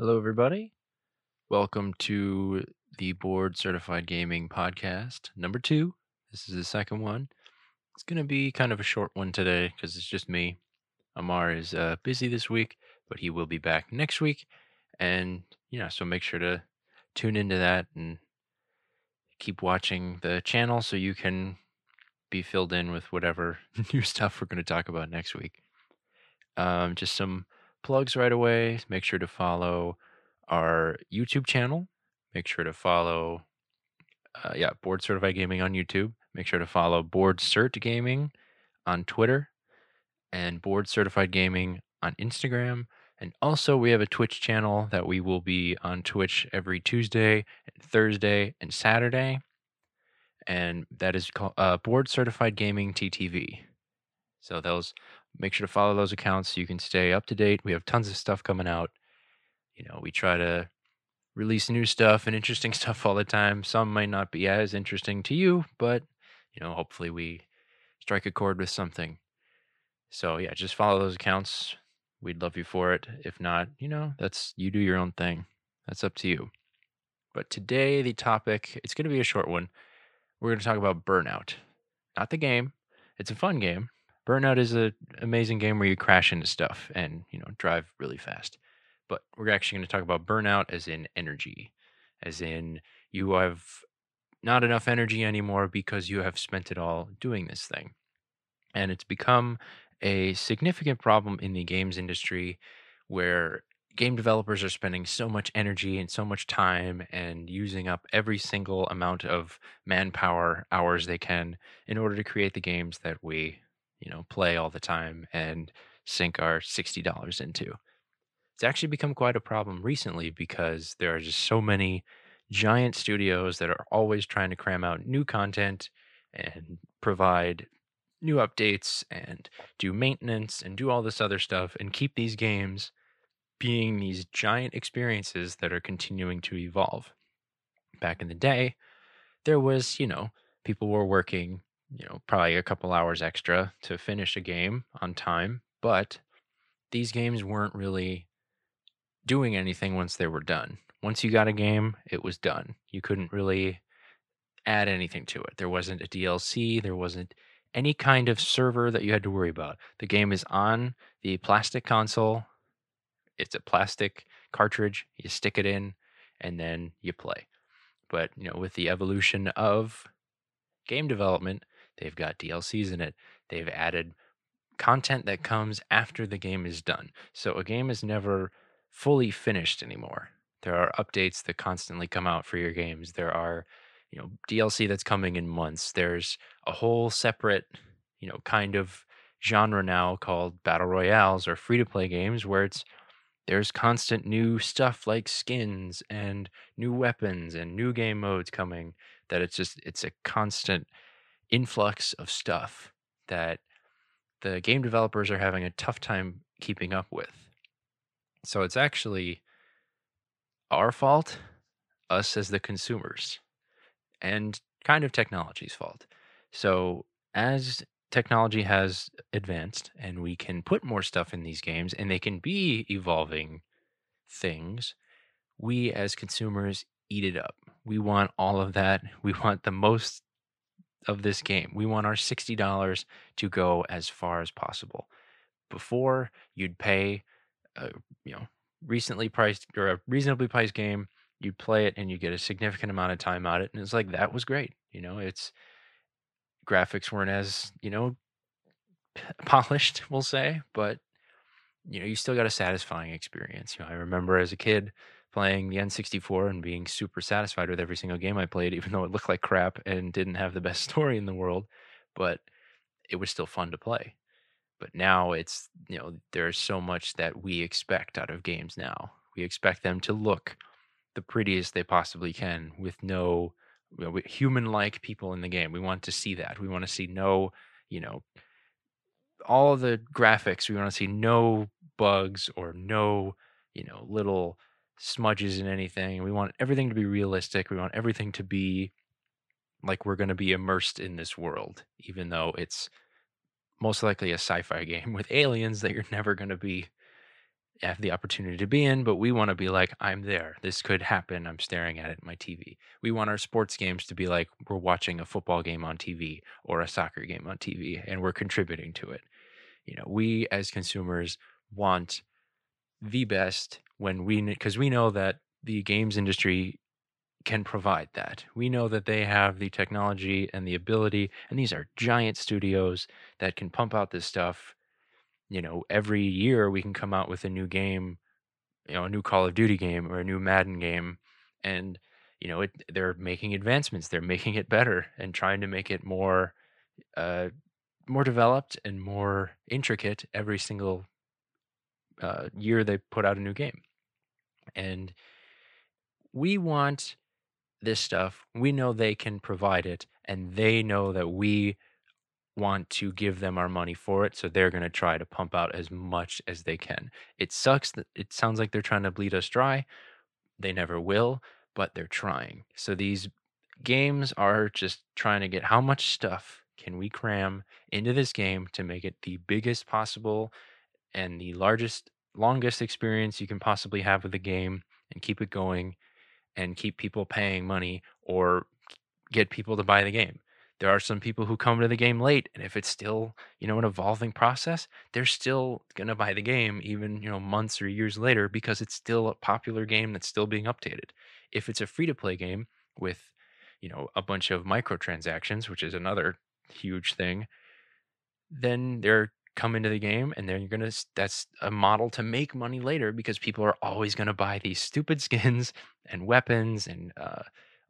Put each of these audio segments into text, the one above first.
Hello, everybody. Welcome to the Board Certified Gaming podcast, number 2. This is the second one. It's going to be kind of a short one today because it's just me. Amar is busy this week, but he will be back next week. And, so make sure to tune into that and keep watching the channel so you can be filled in with whatever new stuff we're going to talk about next week. Just some plugs right away. Make sure to follow our YouTube channel. Make sure to follow Board Certified Gaming on YouTube. Make sure to follow Board Cert Gaming on Twitter and Board Certified Gaming on Instagram. And also we have a Twitch channel that we will be on Twitch every Tuesday, and Thursday, and Saturday. And that is called Board Certified Gaming TTV. So those, make sure to follow those accounts so you can stay up to date. We have tons of stuff coming out. We try to release new stuff and interesting stuff all the time. Some might not be as interesting to you, but, hopefully we strike a chord with something. So, yeah, just follow those accounts. We'd love you for it. If not, you do your own thing. That's up to you. But today, the topic, it's going to be a short one. We're going to talk about Burnout. Not the game. It's a fun game. Burnout is an amazing game where you crash into stuff and, drive really fast. But we're actually going to talk about burnout as in energy, as in you have not enough energy anymore because you have spent it all doing this thing. And it's become a significant problem in the games industry where game developers are spending so much energy and so much time and using up every single amount of manpower hours they can in order to create the games that we play all the time and sink our $60 into. It's actually become quite a problem recently because there are just so many giant studios that are always trying to cram out new content and provide new updates and do maintenance and do all this other stuff and keep these games being these giant experiences that are continuing to evolve. Back in the day, there was, people were working probably a couple hours extra to finish a game on time, but these games weren't really doing anything once they were done. Once you got a game, it was done. You couldn't really add anything to it. There wasn't a DLC. There wasn't any kind of server that you had to worry about. The game is on the plastic console. It's a plastic cartridge. You stick it in, and then you play. But, with the evolution of game development, they've got DLCs in it. They've added content that comes after the game is done. So a game is never fully finished anymore. There are updates that constantly come out for your games. There are, DLC that's coming in months. There's a whole separate, kind of genre now called battle royales or free-to-play games where there's constant new stuff like skins and new weapons and new game modes coming, that it's a constant influx of stuff that the game developers are having a tough time keeping up with. So it's actually our fault, us as the consumers, and kind of technology's fault. So as technology has advanced and we can put more stuff in these games and they can be evolving things, we as consumers eat it up. We want all of that. We want the most of this game. We want our $60 to go as far as possible. Before, you'd pay a recently priced or a reasonably priced game, you'd play it and you get a significant amount of time out of it, and it's like, that was great. It's graphics weren't as polished, we'll say, but you still got a satisfying experience. I remember as a kid playing the N64 and being super satisfied with every single game I played, even though it looked like crap and didn't have the best story in the world, but it was still fun to play. But now it's, there's so much that we expect out of games now. We expect them to look the prettiest they possibly can with no human-like people in the game. We want to see that. We want to see no, all the graphics. We want to see no bugs or no, little smudges in anything. We want everything to be realistic. We want everything to be like we're going to be immersed in this world, even though it's most likely a sci-fi game with aliens that you're never going to be have the opportunity to be in, but we want to be like, I'm there. This could happen. I'm staring at it in my TV. We want our sports games to be like, we're watching a football game on TV or a soccer game on TV, and we're contributing to it. You know, we as consumers want the best when we, because we know that the games industry can provide that. We know that they have the technology and the ability, and these are giant studios that can pump out this stuff. You know, every year we can come out with a new game, you know, a new Call of Duty game or a new Madden game. And, you know, they're making advancements. They're making it better and trying to make it more, more developed and more intricate every single year they put out a new game. And we want this stuff. We know they can provide it, and they know that we want to give them our money for it, so they're going to try to pump out as much as they can. It sucks that it sounds like they're trying to bleed us dry. They never will, but they're trying. So these games are just trying to get, how much stuff can we cram into this game to make it the biggest possible and the largest, longest experience you can possibly have with the game, and keep it going and keep people paying money or get people to buy the game. There are some people who come to the game late, and if it's still, you know, an evolving process, they're still going to buy the game even, you know, months or years later, because it's still a popular game that's still being updated. If it's a free-to-play game with, you know, a bunch of microtransactions, which is another huge thing, then they're come into the game, and then you're going to, that's a model to make money later, because people are always going to buy these stupid skins and weapons and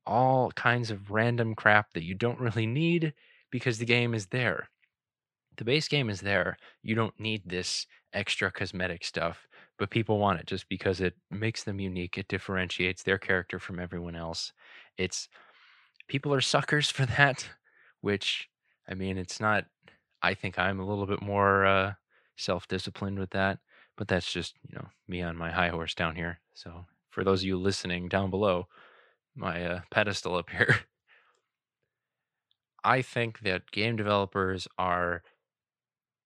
all kinds of random crap that you don't really need, because the game is there. The base game is there. You don't need this extra cosmetic stuff, but people want it just because it makes them unique. It differentiates their character from everyone else. It's, people are suckers for that, which, I mean, it's not, I think I'm a little bit more self-disciplined with that, but that's just, you know, me on my high horse down here. So for those of you listening down below, my pedestal up here. I think that game developers are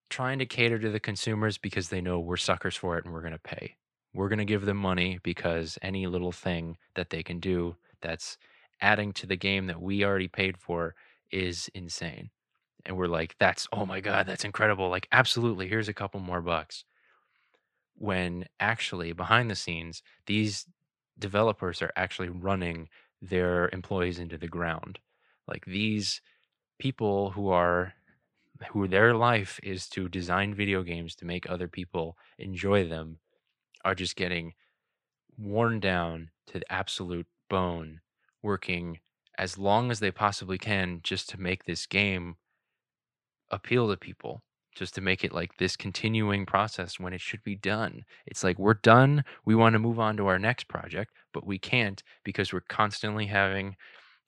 trying to cater to the consumers because they know we're suckers for it and we're going to pay. We're going to give them money because any little thing that they can do that's adding to the game that we already paid for is insane. And we're like, that's, oh my God, that's incredible. Like, absolutely, here's a couple more bucks. When actually, behind the scenes, these developers are actually running their employees into the ground. Like, these people who their life is to design video games to make other people enjoy them are just getting worn down to the absolute bone, working as long as they possibly can just to make this game appeal to people, just to make it like this continuing process when it should be done. It's like, we're done. We want to move on to our next project, but we can't because we're constantly having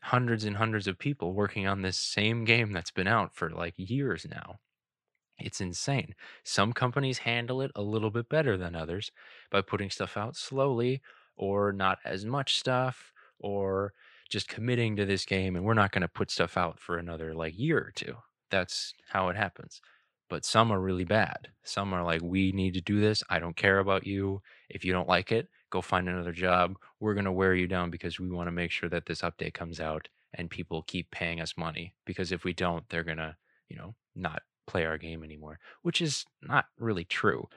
hundreds and hundreds of people working on this same game that's been out for like years now. It's insane. Some companies handle it a little bit better than others by putting stuff out slowly or not as much stuff or just committing to this game, and we're not going to put stuff out for another like year or two. That's how it happens. But some are really bad. Some are like, we need to do this. I don't care about you. If you don't like it, go find another job. We're going to wear you down because we want to make sure that this update comes out and people keep paying us money, because if we don't, they're going to, you know, not play our game anymore, which is not really true.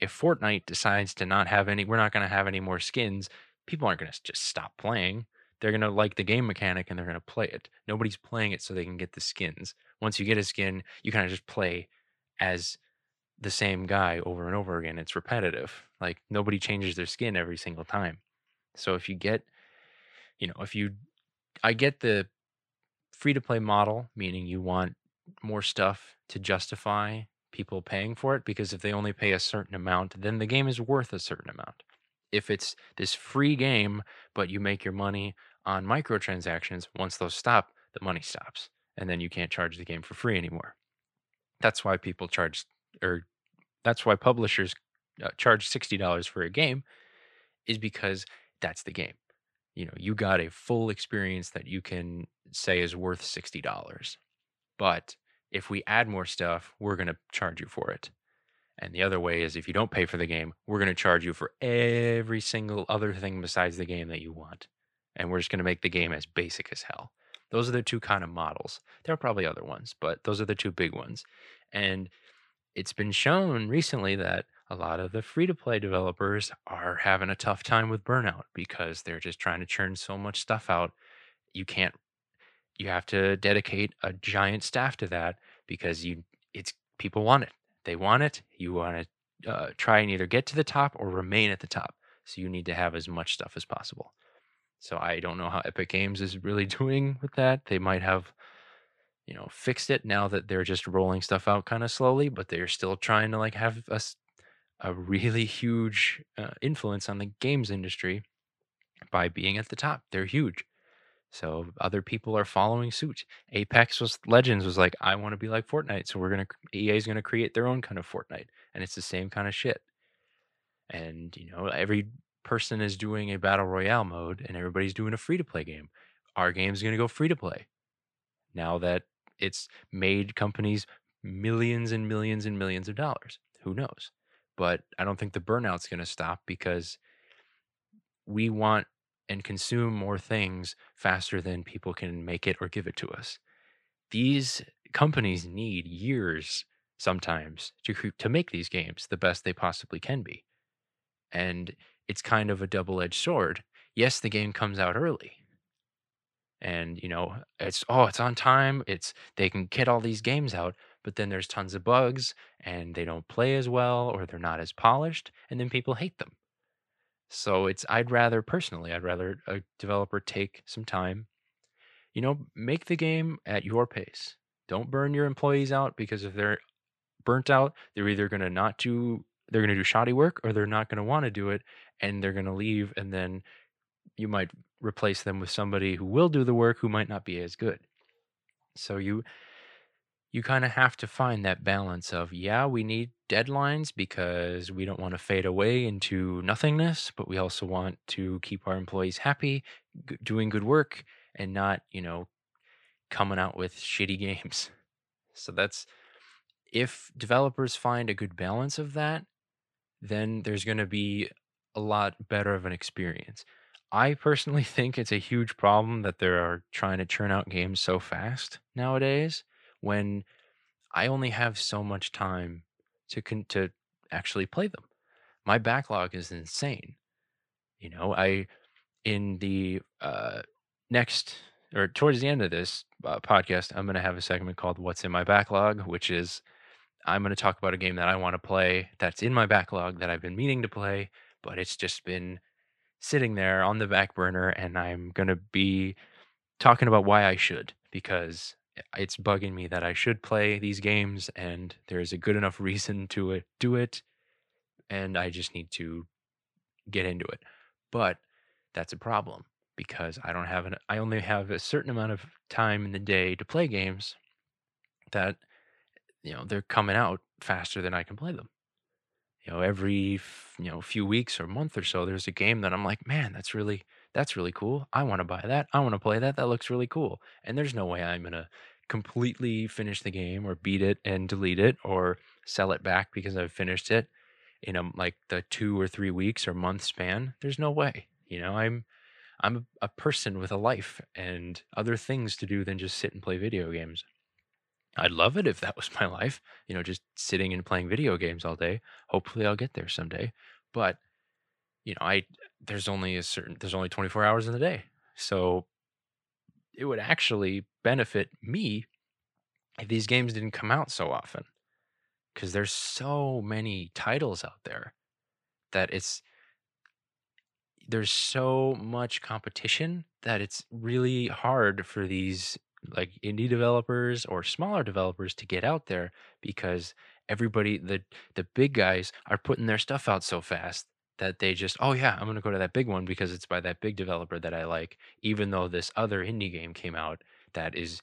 If Fortnite decides to not have any, we're not going to have any more skins, people aren't going to just stop playing. They're going to like the game mechanic and they're going to play it. Nobody's playing it so they can get the skins. Once you get a skin, you kind of just play as the same guy over and over again. It's repetitive. Like, nobody changes their skin every single time. So if you get, you know, I get the free-to-play model, meaning you want more stuff to justify people paying for it, because if they only pay a certain amount, then the game is worth a certain amount. If it's this free game, but you make your money on microtransactions, once those stop, the money stops, and then you can't charge the game for free anymore. That's why people charge, or that's why publishers charge $60 for a game, is because that's the game. You know, you got a full experience that you can say is worth $60. But if we add more stuff, we're going to charge you for it. And the other way is, if you don't pay for the game, we're going to charge you for every single other thing besides the game that you want. And we're just going to make the game as basic as hell. Those are the two kind of models. There are probably other ones, but those are the two big ones. And it's been shown recently that a lot of the free-to-play developers are having a tough time with burnout because they're just trying to churn so much stuff out. You can't, you have to dedicate a giant staff to that because people want it. They want it. You want to try and either get to the top or remain at the top. So you need to have as much stuff as possible. So I don't know how Epic Games is really doing with that. They might have, you know, fixed it now that they're just rolling stuff out kind of slowly, but they're still trying to like have a really huge influence on the games industry by being at the top. They're huge. So other people are following suit. Legends was like, I want to be like Fortnite. So EA is going to create their own kind of Fortnite. And it's the same kind of shit. And, you know, every person is doing a battle royale mode and everybody's doing a free-to-play game. Our game's going to go free-to-play now that it's made companies millions and millions and millions of dollars. Who knows? But I don't think the burnout's going to stop because we want and consume more things faster than people can make it or give it to us. These companies need years sometimes to make these games the best they possibly can be. And it's kind of a double-edged sword. Yes, the game comes out early. And, you know, it's on time. They can get all these games out, but then there's tons of bugs and they don't play as well or they're not as polished, and then people hate them. So I'd rather a developer take some time, you know, make the game at your pace. Don't burn your employees out, because if they're burnt out, they're either going to they're going to do shoddy work, or they're not going to want to do it and they're going to leave. And then you might replace them with somebody who will do the work, who might not be as good. So you kind of have to find that balance of, yeah, we need deadlines because we don't want to fade away into nothingness, but we also want to keep our employees happy, doing good work, and not, you know, coming out with shitty games. So if developers find a good balance of that, then there's going to be a lot better of an experience. I personally think it's a huge problem that they are trying to churn out games so fast nowadays, when I only have so much time to actually play them. My backlog is insane. You know, towards the end of this podcast, I'm going to have a segment called What's in My Backlog, which is, I'm going to talk about a game that I want to play that's in my backlog that I've been meaning to play, but it's just been sitting there on the back burner, and I'm going to be talking about why I should, because it's bugging me that I should play these games, and there's a good enough reason to do it, and I just need to get into it. But that's a problem, because I only have a certain amount of time in the day to play games that, you know, they're coming out faster than I can play them. You know, every few weeks or month or so, there's a game that I'm like, man, that's really cool. I want to buy that. I want to play that. That looks really cool. And there's no way I'm going to completely finish the game or beat it and delete it or sell it back because I've finished it in like the 2 or 3 weeks or month span. There's no way. You know, I'm a person with a life and other things to do than just sit and play video games. I'd love it if that was my life, you know, just sitting and playing video games all day. Hopefully I'll get there someday. But, you know, there's only 24 hours in the day. So it would actually benefit me if these games didn't come out so often, because there's so many titles out there that there's so much competition that it's really hard for these like indie developers or smaller developers to get out there, because everybody, the big guys are putting their stuff out so fast that they just, oh yeah, I'm going to go to that big one because it's by that big developer that I like, even though this other indie game came out that is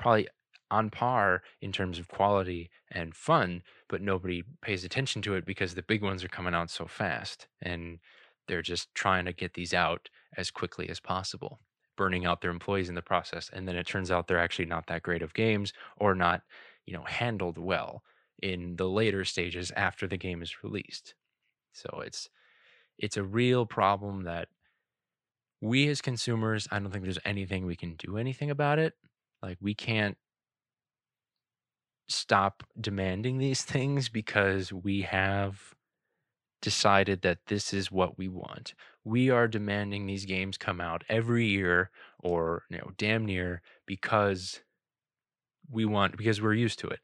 probably on par in terms of quality and fun, but nobody pays attention to it because the big ones are coming out so fast and they're just trying to get these out as quickly as possible, burning out their employees in the process. And then it turns out they're actually not that great of games, or not, you know, handled well. in the later stages after the game is released. So it's a real problem that we as consumers, I don't think there's anything we can do anything about it. Like, we can't stop demanding these things because we have decided that this is what we want. We are demanding these games come out every year, or, you know, damn near, because we want, because we're used to it.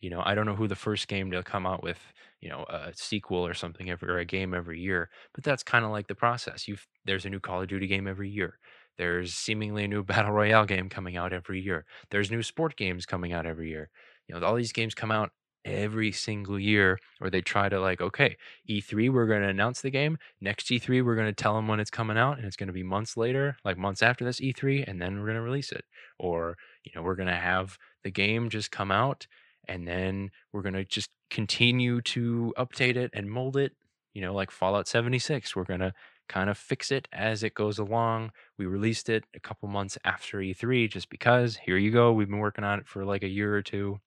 You know, I don't know who the first game to come out with, you know, a sequel or something, or a game every year, but that's kind of like the process. There's a new Call of Duty game every year. There's seemingly a new Battle Royale game coming out every year. There's new sport games coming out every year. You know, all these games come out every single year, or they try to, like, okay, E3, we're going to announce the game. Next E3, we're going to tell them when it's coming out, and it's going to be months later, like months after this E3, and then we're going to release it. Or, you know, we're going to have the game just come out, and then we're going to just continue to update it and mold it, you know, like Fallout 76. We're going to kind of fix it as it goes along. We released it a couple months after E3 just because, here you go, we've been working on it for like a year or two.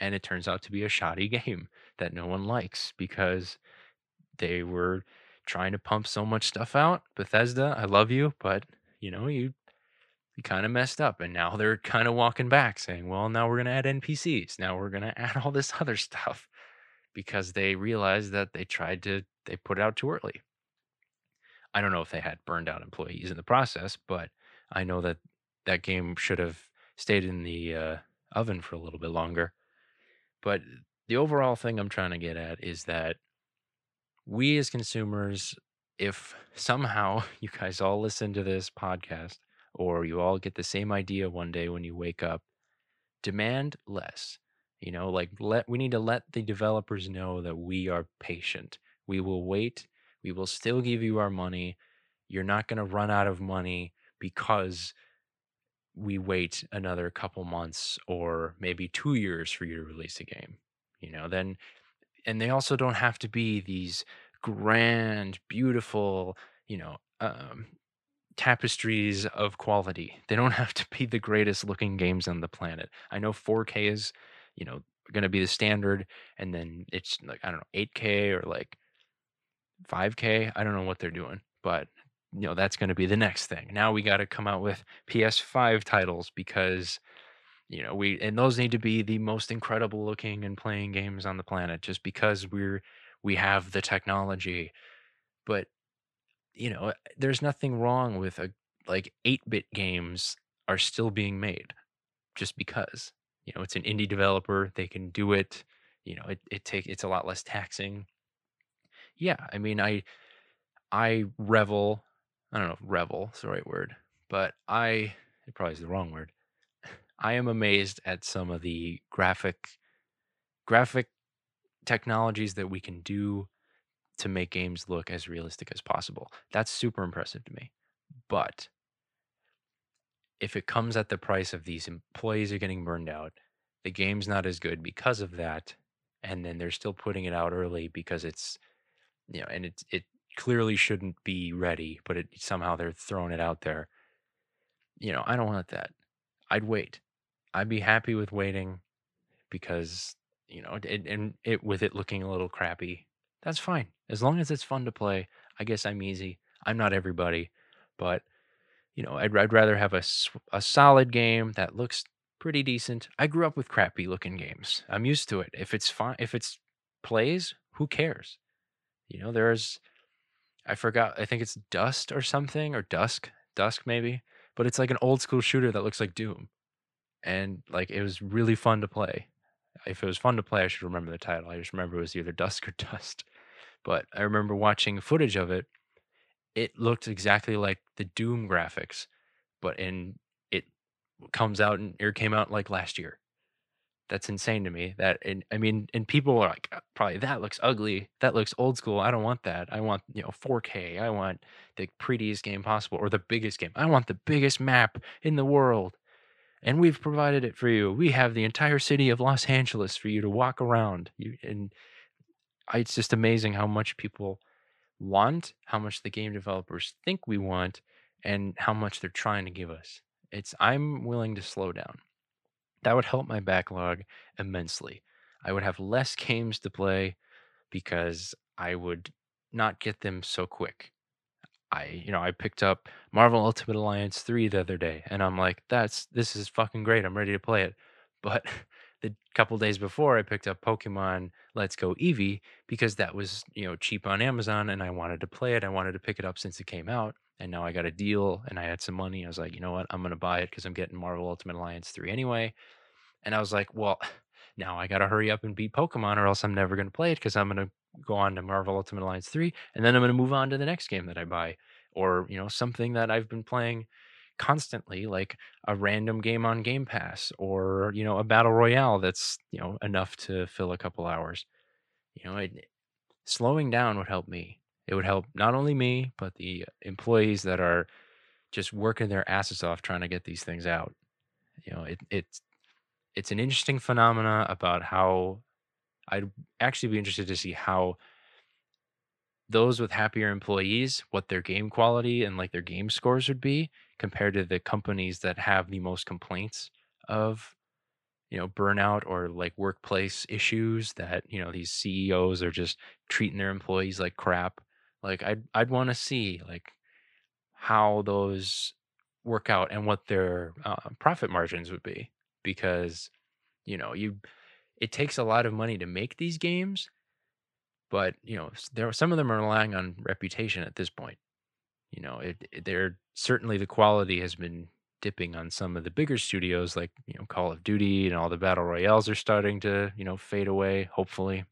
And it turns out to be a shoddy game that no one likes because they were trying to pump so much stuff out. Bethesda, I love you, but, you know, you kind of messed up. And now they're kind of walking back saying, well, now we're going to add NPCs. Now we're going to add all this other stuff, because they realized that they put it out too early. I don't know if they had burned out employees in the process, but I know that that game should have stayed in the oven for a little bit longer. But the overall thing I'm trying to get at is that we as consumers, if somehow you guys all listen to this podcast, or you all get the same idea one day when you wake up, demand less. You know, like, we need to let the developers know that we are patient. We will wait. We will still give you our money. You're not going to run out of money because we wait another couple months or maybe 2 years for you to release a game. You know, then, and they also don't have to be these grand, beautiful, you know, tapestries of quality. They don't have to be the greatest looking games on the planet. I know 4K is, you know, going to be the standard, and then it's like, I don't know, 8K or like 5K. I don't know what they're doing, but, you know, that's going to be the next thing. Now we got to come out with PS5 titles because, you know, and those need to be the most incredible looking and playing games on the planet just because we have the technology. But, you know, there's nothing wrong with like 8-bit games are still being made just because, you know, it's an indie developer. They can do it. You know, it's a lot less taxing. Yeah, I mean, I revel, I don't know if revel is the right word, but it probably is the wrong word. I am amazed at some of the graphic technologies that we can do to make games look as realistic as possible. That's super impressive to me. But if it comes at the price of these employees are getting burned out, the game's not as good because of that, and then they're still putting it out early because it's, you know, and it clearly shouldn't be ready, but somehow they're throwing it out there. You know, I don't want that. I'd wait. I'd be happy with waiting because, you know, with it looking a little crappy, that's fine. As long as it's fun to play, I guess I'm easy. I'm not everybody, but, you know, I'd rather have a solid game that looks pretty decent. I grew up with crappy looking games. I'm used to it. If it's fine, if it's plays, who cares? You know, I forgot, I think it's Dust or something, or Dusk maybe, but it's like an old school shooter that looks like Doom. And like, it was really fun to play. If it was fun to play, I should remember the title. I just remember it was either Dusk or Dust. But I remember watching footage of it. It looked exactly like the Doom graphics, but it came out like last year. That's insane to me. And people are like, probably that looks ugly. That looks old school. I don't want that. I want, you know, 4K. I want the prettiest game possible, or the biggest game. I want the biggest map in the world. And we've provided it for you. We have the entire city of Los Angeles for you to walk around. It's just amazing how much people want, how much the game developers think we want, and how much they're trying to give us. I'm willing to slow down. That would help my backlog immensely. I would have less games to play because I would not get them so quick. I picked up Marvel Ultimate Alliance 3 the other day, and I'm like, this is fucking great. I'm ready to play it. But the couple days before, I picked up Pokemon Let's Go Eevee because that was, cheap on Amazon, and I wanted to play it. I wanted to pick it up since it came out, and now I got a deal, and I had some money. I was like, you know what? I'm going to buy it because I'm getting Marvel Ultimate Alliance 3 anyway. And I was like, well, now I got to hurry up and beat Pokemon or else I'm never going to play it because I'm going to go on to Marvel Ultimate Alliance 3, and then I'm going to move on to the next game that I buy, or, something that I've been playing constantly, like a random game on Game Pass, or, a battle royale that's, enough to fill a couple hours. Slowing down would help me. It would help not only me, but the employees that are just working their asses off trying to get these things out. It's an interesting phenomena about how I'd actually be interested to see how those with happier employees, what their game quality and like their game scores would be compared to the companies that have the most complaints of, burnout or like workplace issues that, these CEOs are just treating their employees like crap. Like I'd want to see like how those work out and what their profit margins would be, because, it takes a lot of money to make these games, but some of them are relying on reputation at this point. They're certainly, the quality has been dipping on some of the bigger studios, like Call of Duty, and all the battle royales are starting to fade away. Hopefully,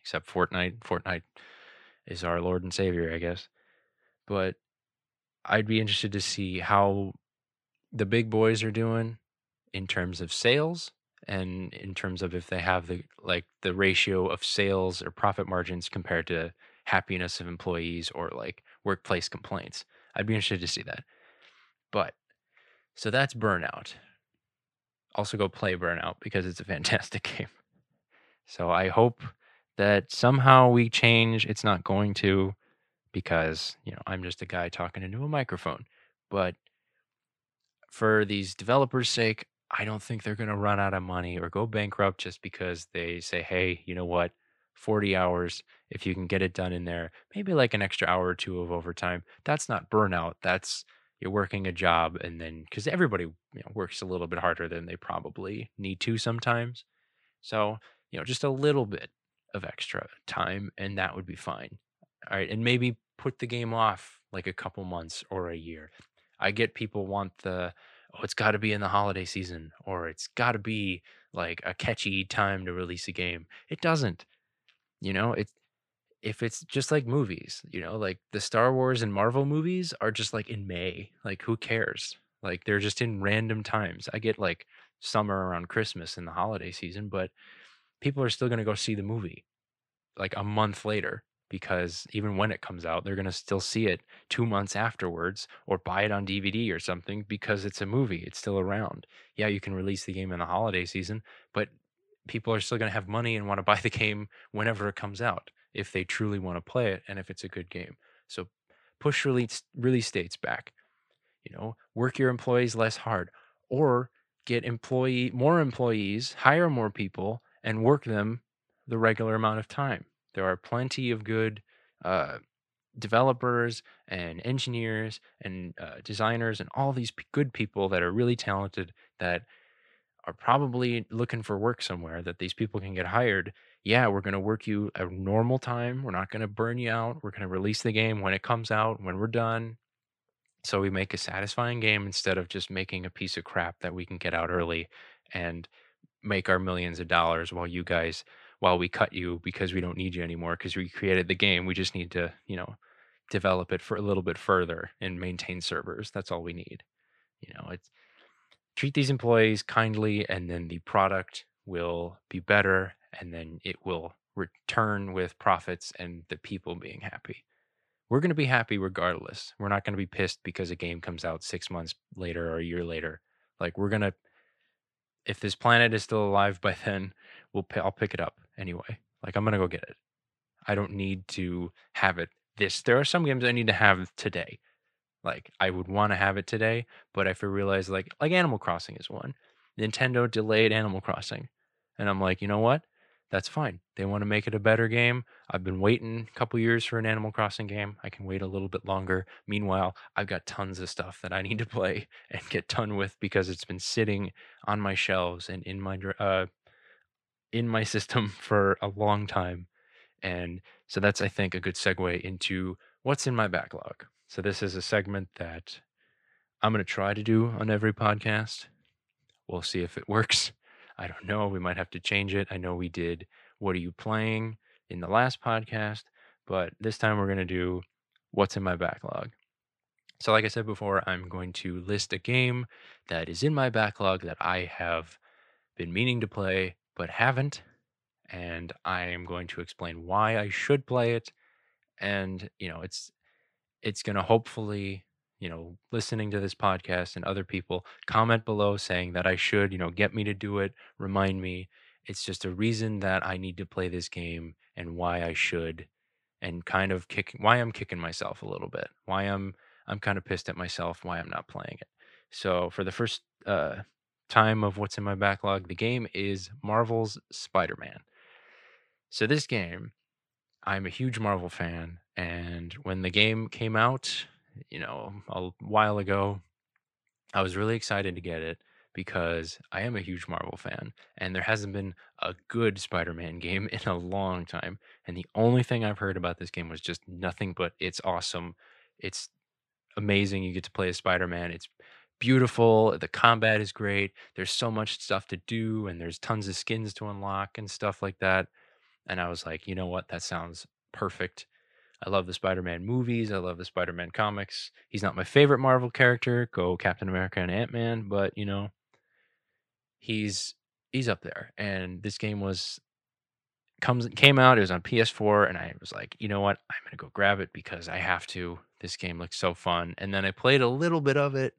except Fortnite. Fortnite is our Lord and Savior, I guess. But I'd be interested to see how the big boys are doing in terms of sales, and in terms of if they have the ratio of sales or profit margins compared to happiness of employees or like workplace complaints. I'd be interested to see that. But so that's Burnout. Also go play Burnout because it's a fantastic game. So I hope that somehow we change. It's not going to, because I'm just a guy talking into a microphone. But for these developers' sake, I don't think they're going to run out of money or go bankrupt just because they say, hey, you know what, 40 hours, if you can get it done in there, maybe like an extra hour or two of overtime. That's not burnout. That's you're working a job. And then because everybody works a little bit harder than they probably need to sometimes. So, just a little bit of extra time, and that would be fine. All right. And maybe put the game off like a couple months or a year. I get people want it's got to be in the holiday season, or it's got to be like a catchy time to release a game. It doesn't, if it's just like movies, like the Star Wars and Marvel movies are just like in May, like who cares? Like they're just in random times. I get like summer around Christmas and the holiday season, but people are still going to go see the movie like a month later, because even when it comes out, they're going to still see it 2 months afterwards, or buy it on DVD or something, because it's a movie. It's still around. Yeah, you can release the game in the holiday season, but people are still going to have money and want to buy the game whenever it comes out, if they truly want to play it and if it's a good game. So push release dates back. Work your employees less hard, or get more employees, hire more people, and work them the regular amount of time. There are plenty of good developers and engineers and designers and all these good people that are really talented that are probably looking for work somewhere, that these people can get hired. Yeah, we're going to work you a normal time. We're not going to burn you out. We're going to release the game when it comes out, when we're done. So we make a satisfying game instead of just making a piece of crap that we can get out early and make our millions of dollars while we cut you because we don't need you anymore, because we created the game. We just need to, develop it for a little bit further and maintain servers. That's all we need. It's treat these employees kindly, and then the product will be better, and then it will return with profits and the people being happy. We're going to be happy regardless. We're not going to be pissed because a game comes out 6 months later or a year later. Like if this planet is still alive by then, I'll pick it up. Anyway, like I'm going to go get it. I don't need to have it. There are some games I need to have today. Like I would want to have it today, but if I realize like Animal Crossing is one. Nintendo delayed Animal Crossing. And I'm like, you know what? that's fine. They want to make it a better game. I've been waiting a couple years for an Animal Crossing game. I can wait a little bit longer. Meanwhile, I've got tons of stuff that I need to play and get done with because it's been sitting on my shelves and in my system for a long time. And so that's, I think, a good segue into what's in my backlog. So this is a segment that I'm going to try to do on every podcast. We'll see if it works. I don't know. We might have to change it. I know we did What Are You Playing in the last podcast, but this time we're going to do What's in My Backlog. So like I said before, I'm going to list a game that is in my backlog that I have been meaning to play but haven't, and I am going to explain why I should play it. And, you know, it's going to hopefully, you know, listening to this podcast and other people comment below saying that I should, you know, get me to do it, remind me. It's just a reason that I need to play this game and why I should, and kind of why I'm kicking myself a little bit, why I'm kind of pissed at myself, why I'm not playing it. So for the first time of what's in my backlog, the game is Marvel's Spider-Man. So this game, I'm a huge Marvel fan, and when the game came out, you know, a while ago, I was really excited to get it because I am a huge Marvel fan, and there hasn't been a good Spider-Man game in a long time. And the only thing I've heard about this game was just nothing but it's awesome. It's amazing. You get to play as Spider-Man. It's beautiful. The combat is great. There's so much stuff to do, and there's tons of skins to unlock and stuff like that. And I was like, you know what? That sounds perfect. I love the Spider-Man movies. I love the Spider-Man comics. He's not my favorite Marvel character. Go Captain America and Ant-Man. But, you know, he's up there. And this game came out. It was on PS4. And I was like, you know what? I'm going to go grab it because I have to. This game looks so fun. And then I played a little bit of it.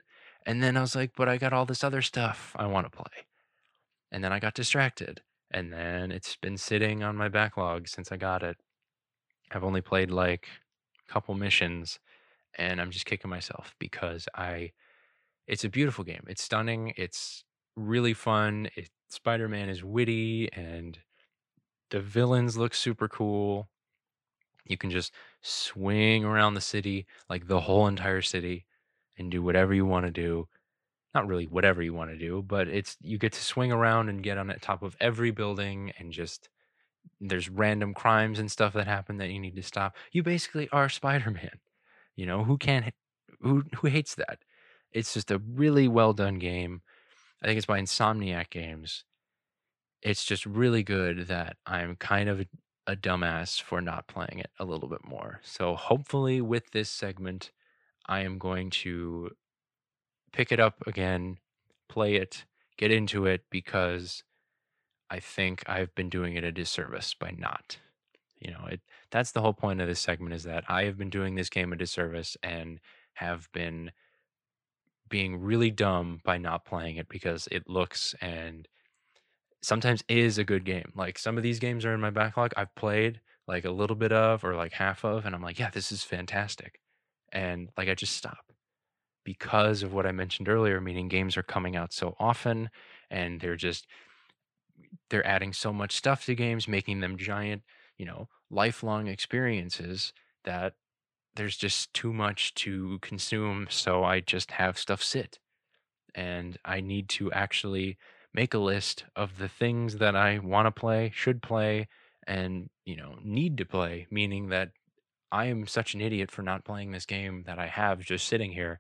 And then I was like, but I got all this other stuff I want to play. And then I got distracted. And then it's been sitting on my backlog since I got it. I've only played like a couple missions, and I'm just kicking myself because it's a beautiful game. It's stunning. It's really fun. Spider-Man is witty, and the villains look super cool. You can just swing around the city, like the whole entire city, and do whatever you want to do. Not really whatever you want to do, but you get to swing around and get on top of every building, and just there's random crimes and stuff that happen that you need to stop. You basically are Spider-Man. You know, who hates that? It's just a really well done game. I think it's by Insomniac Games. It's just really good that I'm kind of a dumbass for not playing it a little bit more. So hopefully with this segment, I am going to pick it up again, play it, get into it, because I think I've been doing it a disservice by not. You know, that's the whole point of this segment, is that I have been doing this game a disservice and have been being really dumb by not playing it, because it looks and sometimes is a good game. Like, some of these games are in my backlog I've played like a little bit of or like half of, and I'm like, yeah, this is fantastic. And like, I just stop because of what I mentioned earlier, meaning games are coming out so often, and they're adding so much stuff to games, making them giant, you know, lifelong experiences that there's just too much to consume. So I just have stuff sit, and I need to actually make a list of the things that I want to play, should play, and, you know, need to play, meaning that I am such an idiot for not playing this game that I have just sitting here.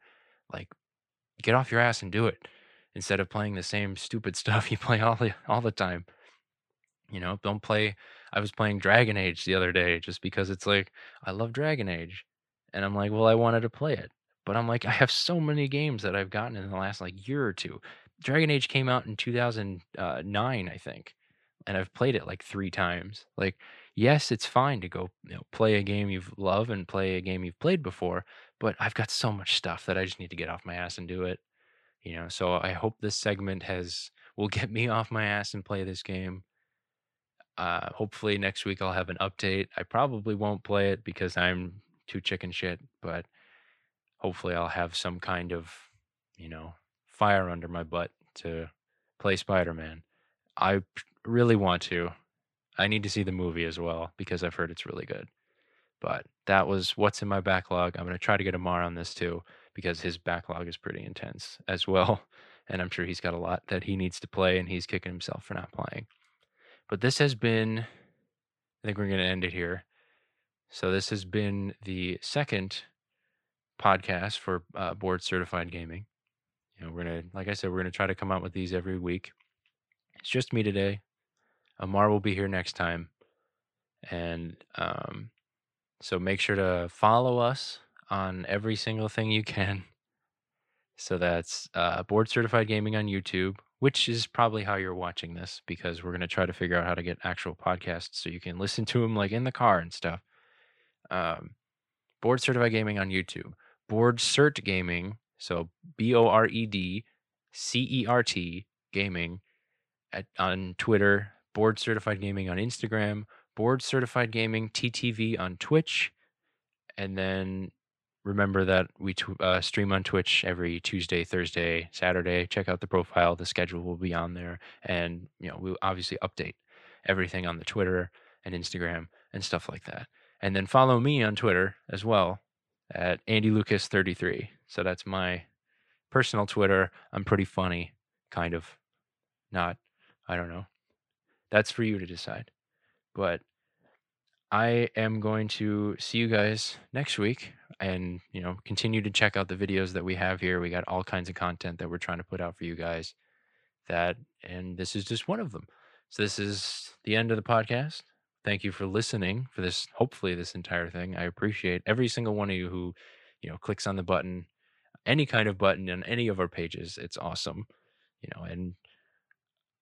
Like, get off your ass and do it, instead of playing the same stupid stuff you play all the time. You know, don't play. I was playing Dragon Age the other day just because it's like, I love Dragon Age. And I'm like, well, I wanted to play it. But I'm like, I have so many games that I've gotten in the last like year or two. Dragon Age came out in 2009, I think. And I've played it like 3 times. Like, yes, it's fine to go, you know, play a game you love and play a game you've played before. But I've got so much stuff that I just need to get off my ass and do it. You know, so I hope this segment will get me off my ass and play this game. Hopefully next week I'll have an update. I probably won't play it because I'm too chicken shit, but hopefully I'll have some kind of, you know, fire under my butt to play Spider-Man. I really want to. I need to see the movie as well because I've heard it's really good. But that was what's in my backlog. I'm going to try to get Amar on this too because his backlog is pretty intense as well. And I'm sure he's got a lot that he needs to play and he's kicking himself for not playing. But this has been, I think we're going to end it here. So this has been the second podcast for Board Certified Gaming. You know, we're going to, like I said, we're going to try to come out with these every week. It's just me today. Amar will be here next time. And so make sure to follow us on every single thing you can. So that's Board Certified Gaming on YouTube, which is probably how you're watching this, because we're going to try to figure out how to get actual podcasts so you can listen to them like in the car and stuff. Board Certified Gaming on YouTube. Board Cert Gaming, so BoredCert Gaming on Twitter. Board Certified Gaming on Instagram. Board Certified Gaming TTV on Twitch. And then remember that we stream on Twitch every Tuesday, Thursday, Saturday. Check out the profile. The schedule will be on there. And, you know, we'll obviously update everything on the Twitter and Instagram and stuff like that. And then follow me on Twitter as well at AndyLucas33. So that's my personal Twitter. I'm pretty funny, kind of. Not, I don't know. That's for you to decide. But I am going to see you guys next week. And, you know, continue to check out the videos that we have here. We got all kinds of content that we're trying to put out for you guys. And this is just one of them. So this is the end of the podcast. Thank you for listening for this, hopefully this entire thing. I appreciate every single one of you who, you know, clicks on the button, any kind of button on any of our pages. It's awesome, you know, and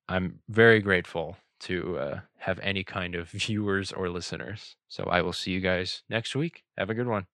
I'm very grateful to have any kind of viewers or listeners. So I will see you guys next week. Have a good one.